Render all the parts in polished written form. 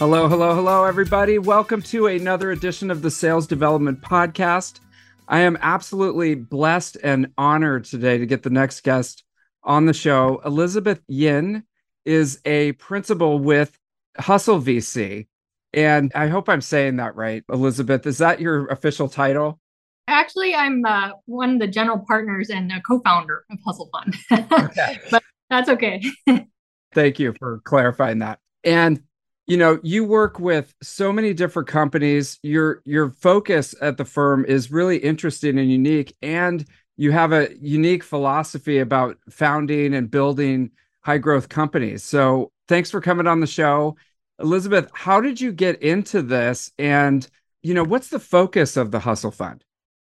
Hello, hello, hello, everybody. Welcome to another edition of the Sales Development Podcast. I am absolutely blessed and honored today to get the next guest on the show. Elizabeth Yin is a principal with Hustle VC. And I hope I'm saying that right. Elizabeth, is that your official title? Actually, I'm one of the general partners and a co-founder of Hustle Fund. Okay. But that's okay. Thank you for clarifying that. And, you know, you work with so many different companies. Your focus at the firm is really interesting and unique. And you have a unique philosophy about founding and building high growth companies. So thanks for coming on the show. Elizabeth, how did you get into this? And, you know, what's the focus of the Hustle Fund?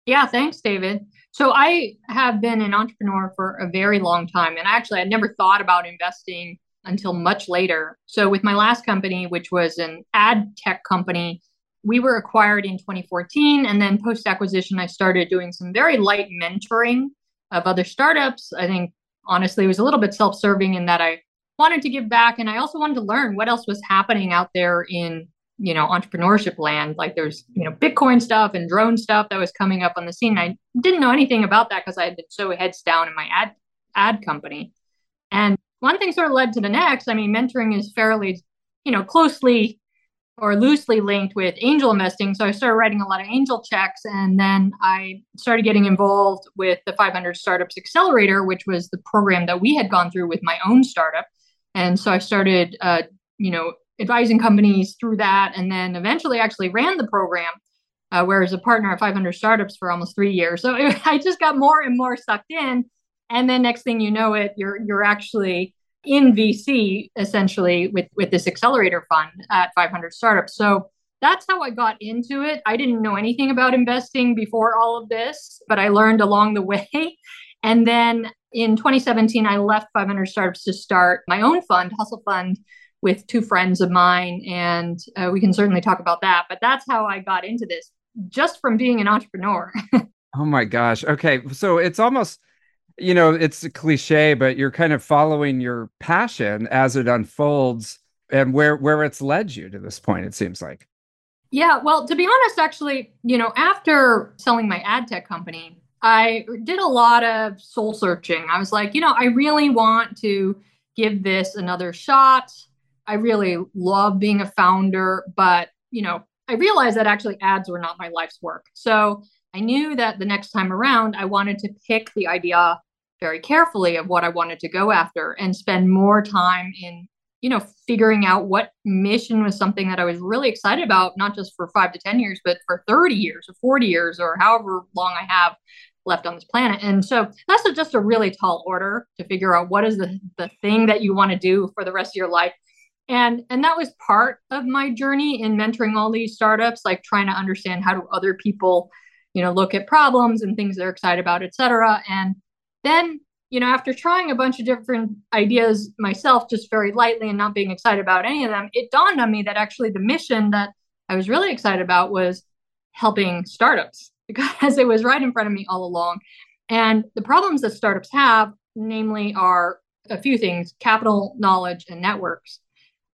Yeah, thanks, David. So I have been an entrepreneur for a very long time. And actually, I'd never thought about investing until much later. So with my last company, which was an ad tech company, we were acquired in 2014. And then post-acquisition, I started doing some very light mentoring of other startups. I think, honestly, it was a little bit self-serving in that I wanted to give back. And I also wanted to learn what else was happening out there in, you know, entrepreneurship land. Like there's, you know, Bitcoin stuff and drone stuff that was coming up on the scene. I didn't know anything about that because I had been so heads down in my ad company. And one thing sort of led to the next. I mean, mentoring is fairly, you know, closely or loosely linked with angel investing. So I started writing a lot of angel checks. And then I started getting involved with the 500 Startups Accelerator, which was the program that we had gone through with my own startup. And so I started, you know, advising companies through that, and then eventually actually ran the program, where I was a partner at 500 Startups for almost 3 years. So I just got more and more sucked in. And then next thing you know it, you're actually in VC, essentially, with this accelerator fund at 500 Startups. So that's how I got into it. I didn't know anything about investing before all of this, but I learned along the way. And then in 2017, I left 500 Startups to start my own fund, Hustle Fund, with two friends of mine. And we can certainly talk about that. But that's how I got into this, just from being an entrepreneur. Oh, my gosh. Okay. So it's almost, you know, it's a cliche, but you're kind of following your passion as it unfolds and where it's led you to this point, it seems like. Yeah. Well, to be honest, actually, you know, after selling my ad tech company, I did a lot of soul searching. I was like, you know, I really want to give this another shot. I really love being a founder, but, you know, I realized that actually ads were not my life's work. So I knew that the next time around, I wanted to pick the idea very carefully of what I wanted to go after and spend more time in, you know, figuring out what mission was something that I was really excited about, not just for 5 to 10 years, but for 30 years or 40 years or however long I have left on this planet. And so that's just a really tall order to figure out what is the thing that you want to do for the rest of your life. And that was part of my journey in mentoring all these startups, like trying to understand how do other people, you know, look at problems and things they're excited about, et cetera. And then, you know, after trying a bunch of different ideas myself, just very lightly and not being excited about any of them, it dawned on me that actually the mission that I was really excited about was helping startups, because it was right in front of me all along. And the problems that startups have, namely, are a few things: capital, knowledge, and networks.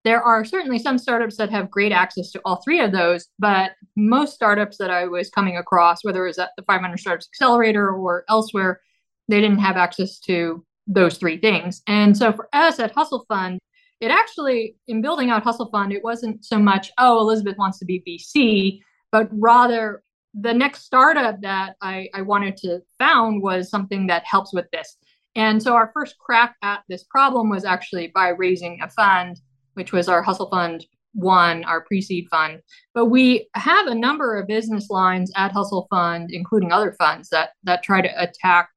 There are certainly some startups that have great access to all three of those, but most startups that I was coming across, whether it was at the 500 Startups Accelerator or elsewhere, they didn't have access to those three things. And so for us at Hustle Fund, it actually, in building out Hustle Fund, it wasn't so much, oh, Elizabeth wants to be VC, but rather the next startup that I wanted to found was something that helps with this. And so our first crack at this problem was actually by raising a fund, which was our Hustle Fund One, our pre-seed fund. But we have a number of business lines at Hustle Fund, including other funds that try to attack,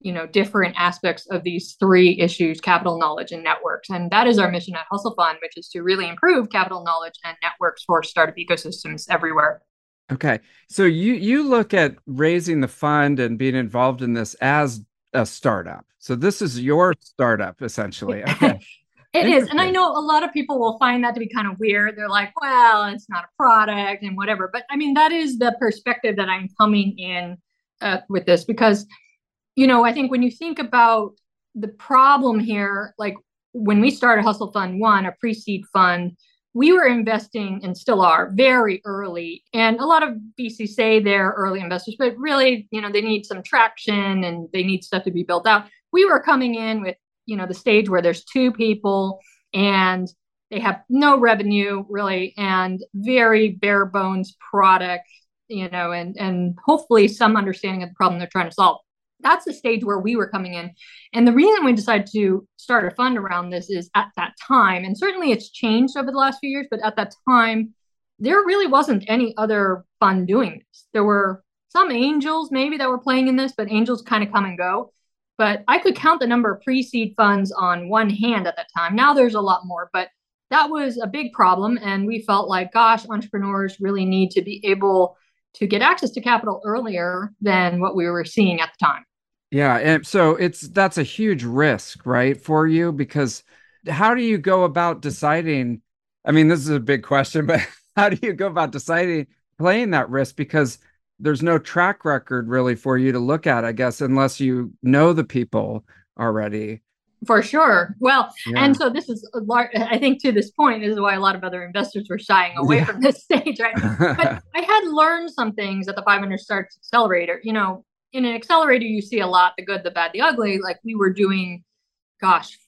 you know, different aspects of these three issues: capital, knowledge, and networks. And that is our mission at Hustle Fund, which is to really improve capital, knowledge, and networks for startup ecosystems everywhere. Okay. So you look at raising the fund and being involved in this as a startup. So this is your startup, essentially. Okay. It is. And I know a lot of people will find that to be kind of weird. They're like, well, it's not a product and whatever. But I mean, that is the perspective that I'm coming in with this, because, you know, I think when you think about the problem here, like when we started Hustle Fund One, a pre-seed fund, we were investing and still are very early. And a lot of VCs say they're early investors, but really, they need some traction and they need stuff to be built out. We were coming in with, the stage where there's two people and they have no revenue really, and very bare bones product, and hopefully some understanding of the problem they're trying to solve. That's the stage where we were coming in. And the reason we decided to start a fund around this is at that time, and certainly it's changed over the last few years, but at that time, there really wasn't any other fund doing this. There were some angels maybe that were playing in this, but angels kind of come and go. But I could count the number of pre-seed funds on one hand at that time. Now there's a lot more, but that was a big problem. And we felt like, gosh, entrepreneurs really need to be able to get access to capital earlier than what we were seeing at the time. Yeah. And so that's a huge risk, right, for you? Because how do you go about deciding? I mean, this is a big question, but how do you go about deciding, playing that risk? Because there's no track record really for you to look at, I guess, unless you know the people already. For sure. Well, yeah. And so this is I think to this point, this is why a lot of other investors were shying away from this stage, right? But I had learned some things at the 500 Startups Accelerator. In an accelerator, you see a lot, the good, the bad, the ugly. Like we were doing,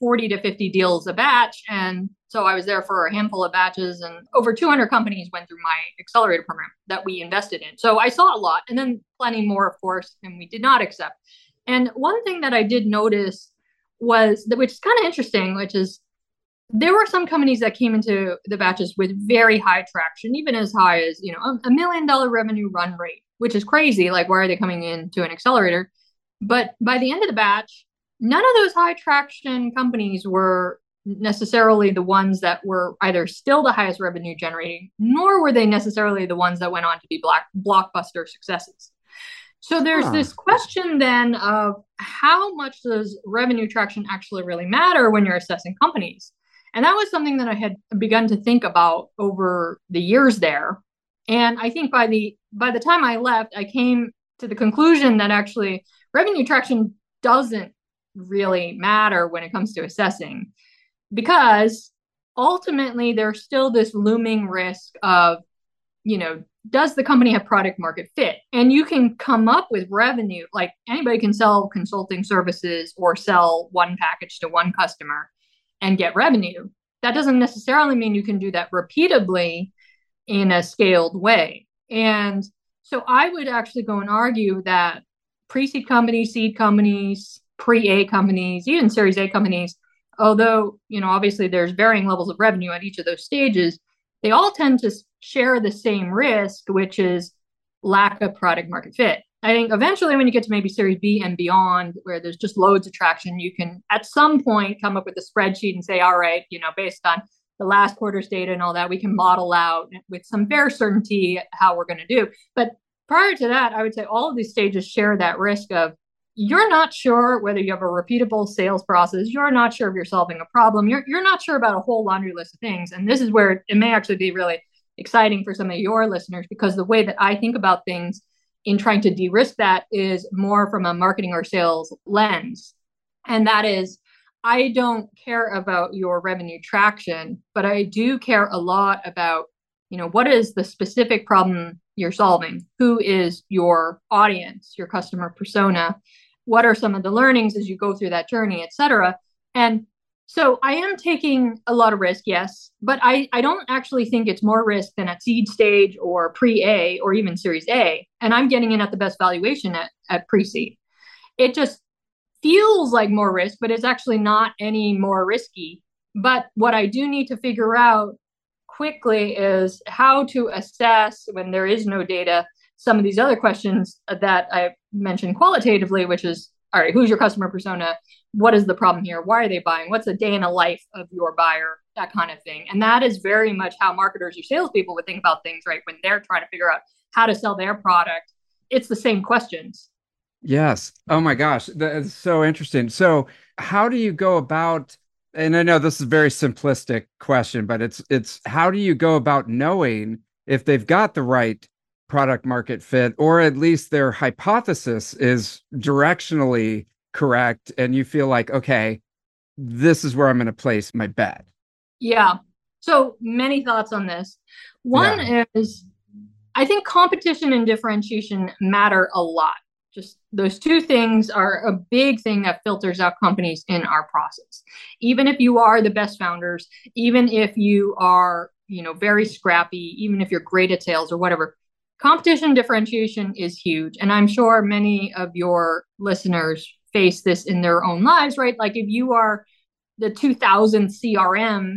40 to 50 deals a batch. And so I was there for a handful of batches, and over 200 companies went through my accelerator program that we invested in. So I saw a lot, and then plenty more, of course, and we did not accept. And one thing that I did notice was that, which is kind of interesting, which is there were some companies that came into the batches with very high traction, even as high as, $1 million revenue run rate, which is crazy. Like, why are they coming into an accelerator? But by the end of the batch, none of those high traction companies were necessarily the ones that were either still the highest revenue generating, nor were they necessarily the ones that went on to be blockbuster successes. So there's this question then of how much does revenue traction actually really matter when you're assessing companies? And that was something that I had begun to think about over the years there. And I think by the time I left, I came to the conclusion that actually revenue traction doesn't really matter when it comes to assessing, because ultimately there's still this looming risk of, does the company have product market fit? And you can come up with revenue, like anybody can sell consulting services or sell one package to one customer and get revenue. That doesn't necessarily mean you can do that repeatably in a scaled way. And so I would actually go and argue that pre-seed companies, seed companies, pre-A companies, even series A companies, although, obviously there's varying levels of revenue at each of those stages, they all tend to share the same risk, which is lack of product market fit. I think eventually when you get to maybe series B and beyond, where there's just loads of traction, you can at some point come up with a spreadsheet and say, all right, based on the last quarter's data and all that, we can model out with some fair certainty how we're going to do. But prior to that, I would say all of these stages share that risk of you're not sure whether you have a repeatable sales process. You're not sure if you're solving a problem. You're not sure about a whole laundry list of things. And this is where it may actually be really exciting for some of your listeners, because the way that I think about things in trying to de-risk that is more from a marketing or sales lens. And that is, I don't care about your revenue traction, but I do care a lot about, what is the specific problem you're solving? Who is your audience, your customer persona? What are some of the learnings as you go through that journey, et cetera? And so I am taking a lot of risk, yes, but I don't actually think it's more risk than at seed stage or pre-A or even series A. And I'm getting in at the best valuation at pre-seed. It just feels like more risk, but it's actually not any more risky. But what I do need to figure out quickly is how to assess, when there is no data, some of these other questions that I mentioned qualitatively, which is, all right, who's your customer persona? What is the problem here? Why are they buying? What's a day in the life of your buyer? That kind of thing. And that is very much how marketers or salespeople would think about things, right? When they're trying to figure out how to sell their product, it's the same questions. Yes. Oh my gosh. That is so interesting. So how do you go about, and I know this is a very simplistic question, but it's how do you go about knowing if they've got the right product market fit, or at least their hypothesis is directionally correct, and you feel like, okay, this is where I'm going to place my bet? Yeah. So many thoughts on this. One is, I think competition and differentiation matter a lot. Just those two things are a big thing that filters out companies in our process. Even if you are the best founders, even if you are, you know, very scrappy, even if you're great at sales or whatever, competition differentiation is huge. And I'm sure many of your listeners face this in their own lives, right? Like if you are the 2000 CRM,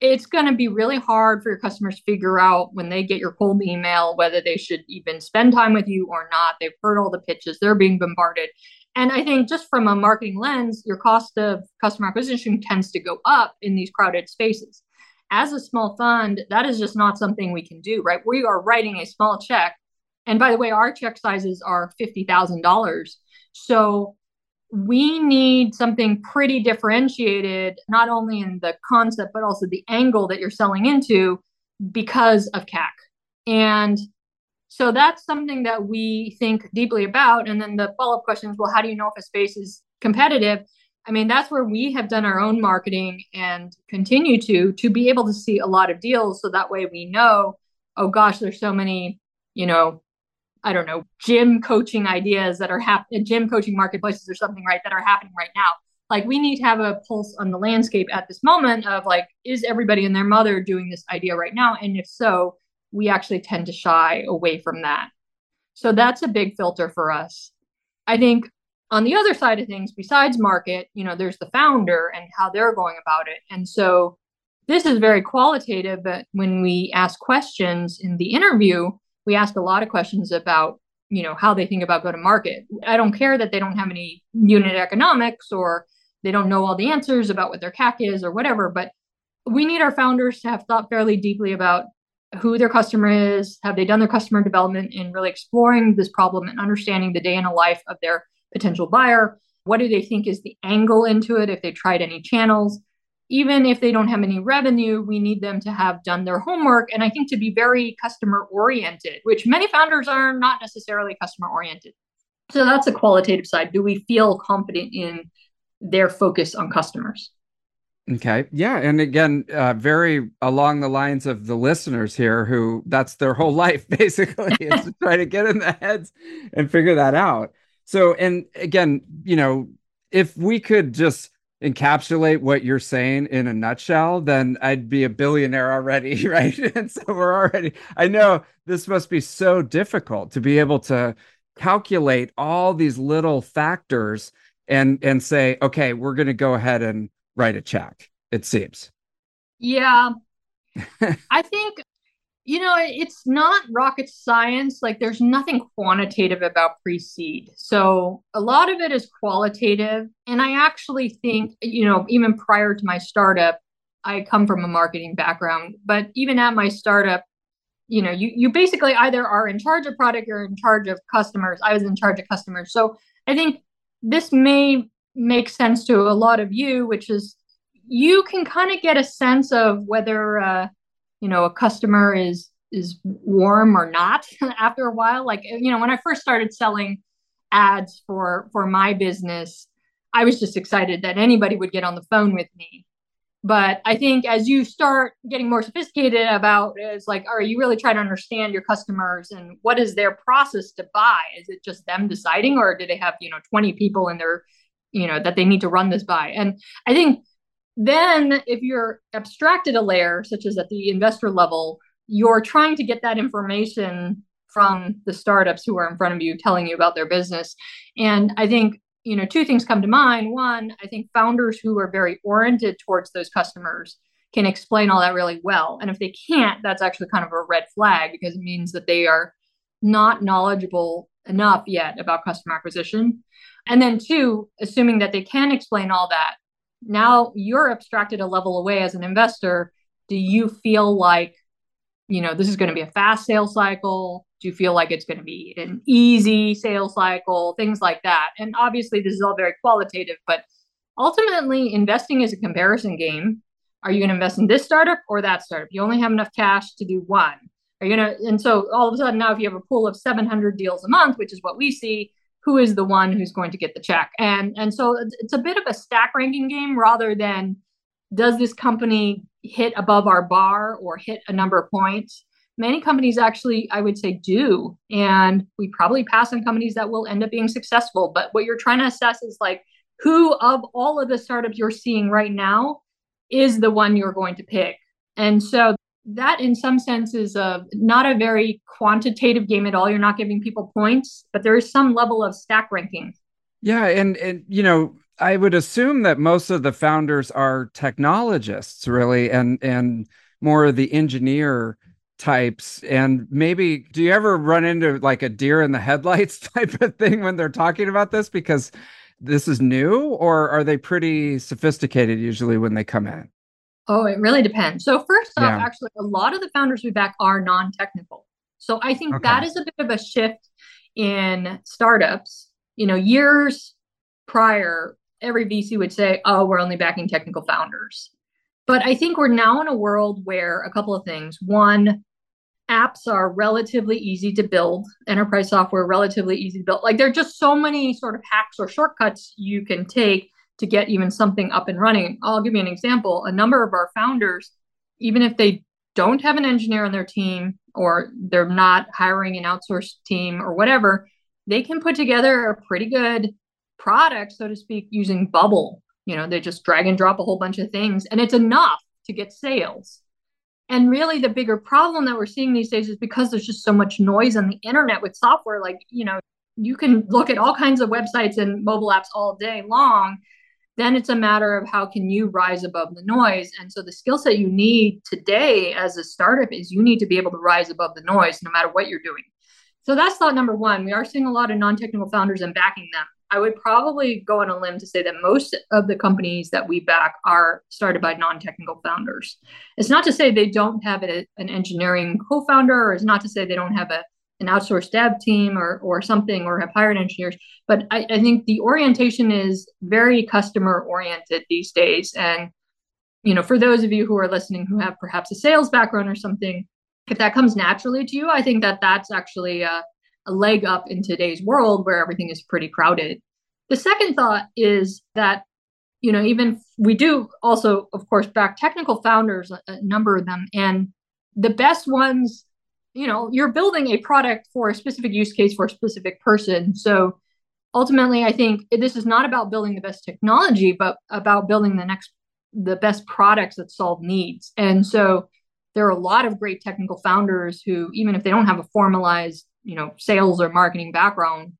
it's going to be really hard for your customers to figure out when they get your cold email, whether they should even spend time with you or not. They've heard all the pitches, they're being bombarded. And I think just from a marketing lens, your cost of customer acquisition tends to go up in these crowded spaces. As a small fund, that is just not something we can do, right? We are writing a small check. And by the way, our check sizes are $50,000. So we need something pretty differentiated, not only in the concept, but also the angle that you're selling into because of CAC. And so that's something that we think deeply about. And then the follow-up question is, well, how do you know if a space is competitive? I mean, that's where we have done our own marketing and continue to be able to see a lot of deals. So that way we know, oh gosh, there's so many, you know, I don't know, gym coaching ideas that are happening, gym coaching marketplaces or something, right, that are happening right now. Like we need to have a pulse on the landscape at this moment of like, is everybody and their mother doing this idea right now? And if so, we actually tend to shy away from that. So that's a big filter for us. I think on the other side of things, besides market, you know, there's the founder and how they're going about it. And so this is very qualitative, but when we ask questions in the interview, we ask a lot of questions about, you know, how they think about go to market. I don't care that they don't have any unit economics or they don't know all the answers about what their CAC is or whatever, but we need our founders to have thought fairly deeply about who their customer is, have they done their customer development and really exploring this problem and understanding the day in the life of their potential buyer. What do they think is the angle into it? If they tried any channels, even if they don't have any revenue, we need them to have done their homework. And I think to be very customer oriented, which many founders are not necessarily customer oriented. So that's the qualitative side. Do we feel confident in their focus on customers? Okay. Yeah. And again, very along the lines of the listeners here who that's their whole life, basically, is to try to get in the heads and figure that out. So, and again, you know, if we could just encapsulate what you're saying in a nutshell, then I'd be a billionaire already, right? And so we're already, I know this must be so difficult to be able to calculate all these little factors and say, okay, we're going to go ahead and write a check, it seems. Yeah. I think, you know, it's not rocket science. Like there's nothing quantitative about pre-seed. So a lot of it is qualitative. And I actually think, you know, even prior to my startup, I come from a marketing background, but even at my startup, you know, you basically either are in charge of product or in charge of customers. I was in charge of customers. So I think this may make sense to a lot of you, which is you can kind of get a sense of whether, you know, a customer is warm or not after a while. Like, you know, when I first started selling ads for my business, I was just excited that anybody would get on the phone with me. But I think as you start getting more sophisticated about it, it's like, all right, you really try to understand your customers and what is their process to buy? Is it just them deciding, or do they have, you know, 20 people in their, you know, that they need to run this by? And I think then if you're abstracted a layer, such as at the investor level, you're trying to get that information from the startups who are in front of you telling you about their business. And I think, you know, two things come to mind. One, I think founders who are very oriented towards those customers can explain all that really well. And if they can't, that's actually kind of a red flag because it means that they are not knowledgeable enough yet about customer acquisition. And then two, assuming that they can explain all that, now you're abstracted a level away as an investor. Do you feel like, you know, this is going to be a fast sales cycle? Do you feel like it's going to be an easy sales cycle? Things like that. And obviously this is all very qualitative, but ultimately investing is a comparison game. Are you going to invest in this startup or that startup? You only have enough cash to do one. Are you going to, and so all of a sudden now if you have a pool of 700 deals a month, which is what we see, who is the one who's going to get the check? And so it's a bit of a stack ranking game rather than does this company hit above our bar or hit a number of points. Many companies actually, I would say, do. And we probably pass on companies that will end up being successful. But what you're trying to assess is like, who of all of the startups you're seeing right now is the one you're going to pick? And so that in some sense is not a very quantitative game at all. You're not giving people points, but there is some level of stack ranking. Yeah. And you know, I would assume that most of the founders are technologists, really, and more of the engineer types. And maybe, do you ever run into like a deer in the headlights type of thing when they're talking about this because this is new, or are they pretty sophisticated usually when they come in? Oh, it really depends. So first off, actually, a lot of the founders we back are non-technical. So I think that is a bit of a shift in startups. You know, years prior, every VC would say, oh, we're only backing technical founders. But I think we're now in a world where a couple of things. One, apps are relatively easy to build, enterprise software, relatively easy to build. Like, there are just so many sort of hacks or shortcuts you can take to get even something up and running. I'll give you an example. A number of our founders, even if they don't have an engineer on their team or they're not hiring an outsourced team or whatever, they can put together a pretty good product, so to speak, using Bubble. You know, they just drag and drop a whole bunch of things, and it's enough to get sales. And really the bigger problem that we're seeing these days is because there's just so much noise on the internet with software. Like, you know, you can look at all kinds of websites and mobile apps all day long. Then it's a matter of how can you rise above the noise. And so the skill set you need today as a startup is you need to be able to rise above the noise no matter what you're doing. So that's thought number one. We are seeing a lot of non-technical founders and backing them. I would probably go on a limb to say that most of the companies that we back are started by non-technical founders. It's not to say they don't have an engineering co-founder, or it's not to say they don't have an outsourced dev team or something, or have hired engineers. But I think the orientation is very customer oriented these days. And, you know, for those of you who are listening, who have perhaps a sales background or something, if that comes naturally to you, I think that that's actually a leg up in today's world where everything is pretty crowded. The second thought is that, you know, even we do also, of course, back technical founders, a number of them, and the best ones, you know, you're building a product for a specific use case for a specific person. So ultimately, I think this is not about building the best technology, but about building the best products that solve needs. And so there are a lot of great technical founders who, even if they don't have a formalized, you know, sales or marketing background,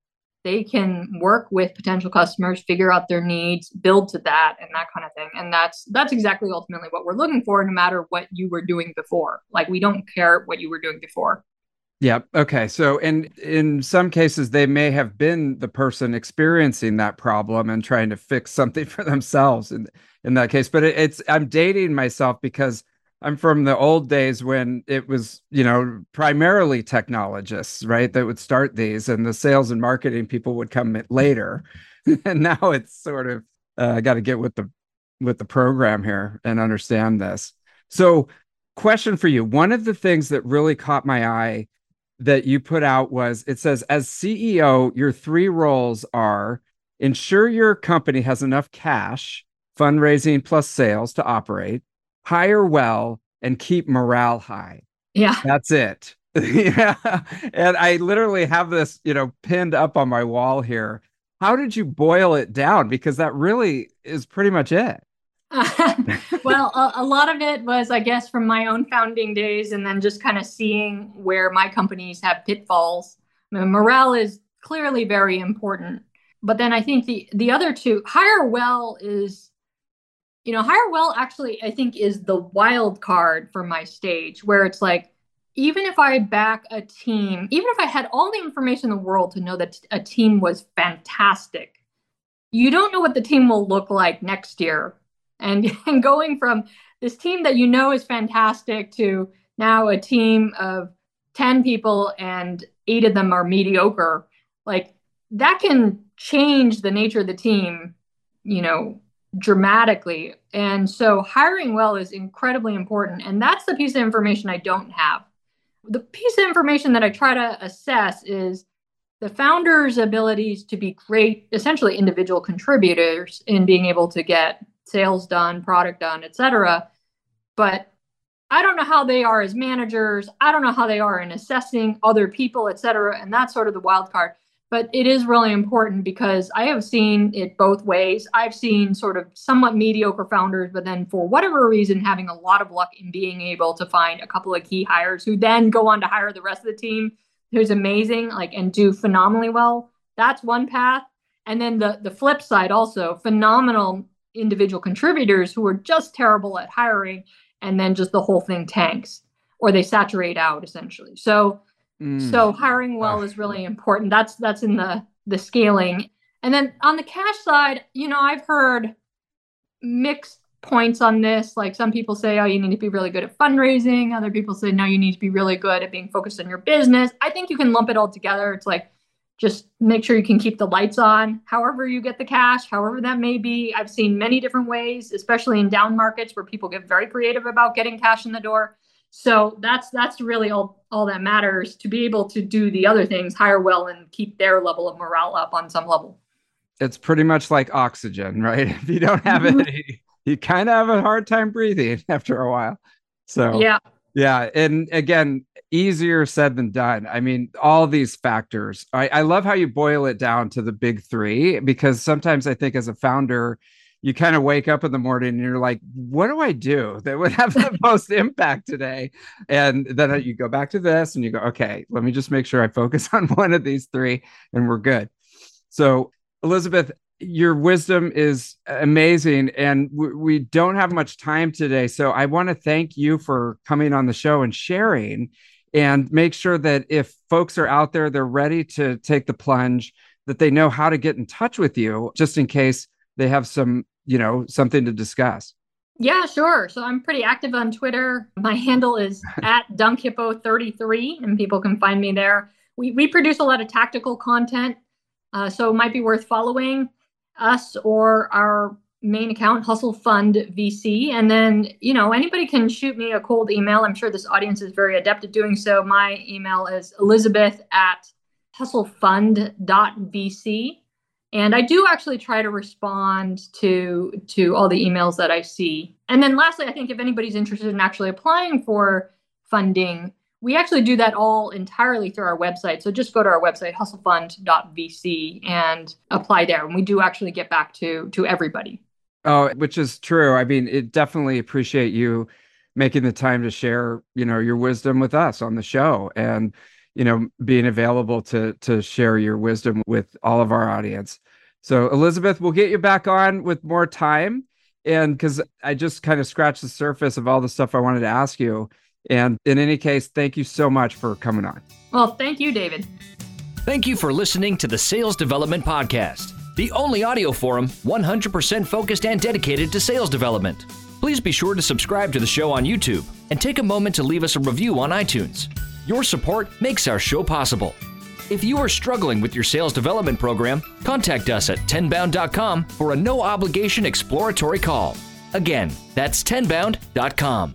they can work with potential customers, figure out their needs, build to that, and that kind of thing. And that's exactly ultimately what we're looking for, no matter what you were doing before. Like, we don't care what you were doing before. Yeah. Okay. So in some cases, they may have been the person experiencing that problem and trying to fix something for themselves in that case. But I'm dating myself because I'm from the old days when it was, you know, primarily technologists, right, that would start these, and the sales and marketing people would come later. And now it's sort of, I got to get with the program here and understand this. So, question for you. One of the things that really caught my eye that you put out was, it says, as CEO, your three roles are ensure your company has enough cash, fundraising plus sales to operate, hire well, and keep morale high. Yeah. That's it. Yeah. And I literally have this, you know, pinned up on my wall here. How did you boil it down? Because that really is pretty much it. Well, a lot of it was, I guess, from my own founding days, and then just kind of seeing where my companies have pitfalls. I mean, morale is clearly very important. But then I think the other two, hire well is, you know, hire well actually, I think, is the wild card for my stage, where it's like, even if I back a team, even if I had all the information in the world to know that a team was fantastic, you don't know what the team will look like next year. And going from this team that you know is fantastic to now a team of 10 people and 8 of them are mediocre, like, that can change the nature of the team, you know, dramatically. And so hiring well is incredibly important. And that's the piece of information I don't have. The piece of information that I try to assess is the founder's abilities to be great, essentially individual contributors in being able to get sales done, product done, et cetera, But I don't know how they are as managers. I don't know how they are in assessing other people, et cetera. And that's sort of the wild card. But it is really important because I have seen it both ways. I've seen sort of somewhat mediocre founders, but then for whatever reason, having a lot of luck in being able to find a couple of key hires who then go on to hire the rest of the team, who's amazing, like, and do phenomenally well. That's one path. And then the flip side also, phenomenal individual contributors who are just terrible at hiring, and then just the whole thing tanks, or they saturate out essentially. So hiring well is really important. That's in the scaling. And then on the cash side, you know, I've heard mixed points on this. Like some people say, oh, you need to be really good at fundraising. Other people say, no, you need to be really good at being focused on your business. I think you can lump it all together. It's like, just make sure you can keep the lights on, however you get the cash, however that may be. I've seen many different ways, especially in down markets where people get very creative about getting cash in the door. So that's really all that matters, to be able to do the other things, hire well, and keep their level of morale up on some level. It's pretty much like oxygen, right? If you don't have it, you kind of have a hard time breathing after a while. So yeah. And again, easier said than done. I mean, all these factors. I love how you boil it down to the big three, because sometimes I think as a founder, you kind of wake up in the morning and you're like, what do I do that would have the most impact today? And then you go back to this and you go, okay, let me just make sure I focus on one of these three and we're good. So Elizabeth, your wisdom is amazing, and we don't have much time today. So I want to thank you for coming on the show and sharing, and make sure that if folks are out there, they're ready to take the plunge, that they know how to get in touch with you, just in case they have some, you know, something to discuss. Yeah, sure. So I'm pretty active on Twitter. My handle is @dunkhippo33, and people can find me there. We produce a lot of tactical content, so it might be worth following us or our main account, Hustle Fund VC. And then, you know, anybody can shoot me a cold email. I'm sure this audience is very adept at doing so. My email is elizabeth@hustlefund.vc. And I do actually try to respond to all the emails that I see. And then lastly, I think if anybody's interested in actually applying for funding, we actually do that all entirely through our website. So just go to our website, hustlefund.vc, and apply there. And we do actually get back to everybody. Oh, which is true. I mean, it definitely appreciate you making the time to share, you know, your wisdom with us on the show, and, you know, being available to share your wisdom with all of our audience. So Elizabeth, we'll get you back on with more time. And because I just kind of scratched the surface of all the stuff I wanted to ask you. And in any case, thank you so much for coming on. Well, thank you, David. Thank you for listening to the Sales Development Podcast, the only audio forum 100% focused and dedicated to sales development. Please be sure to subscribe to the show on YouTube and take a moment to leave us a review on iTunes. Your support makes our show possible. If you are struggling with your sales development program, contact us at 10bound.com for a no-obligation exploratory call. Again, that's 10bound.com.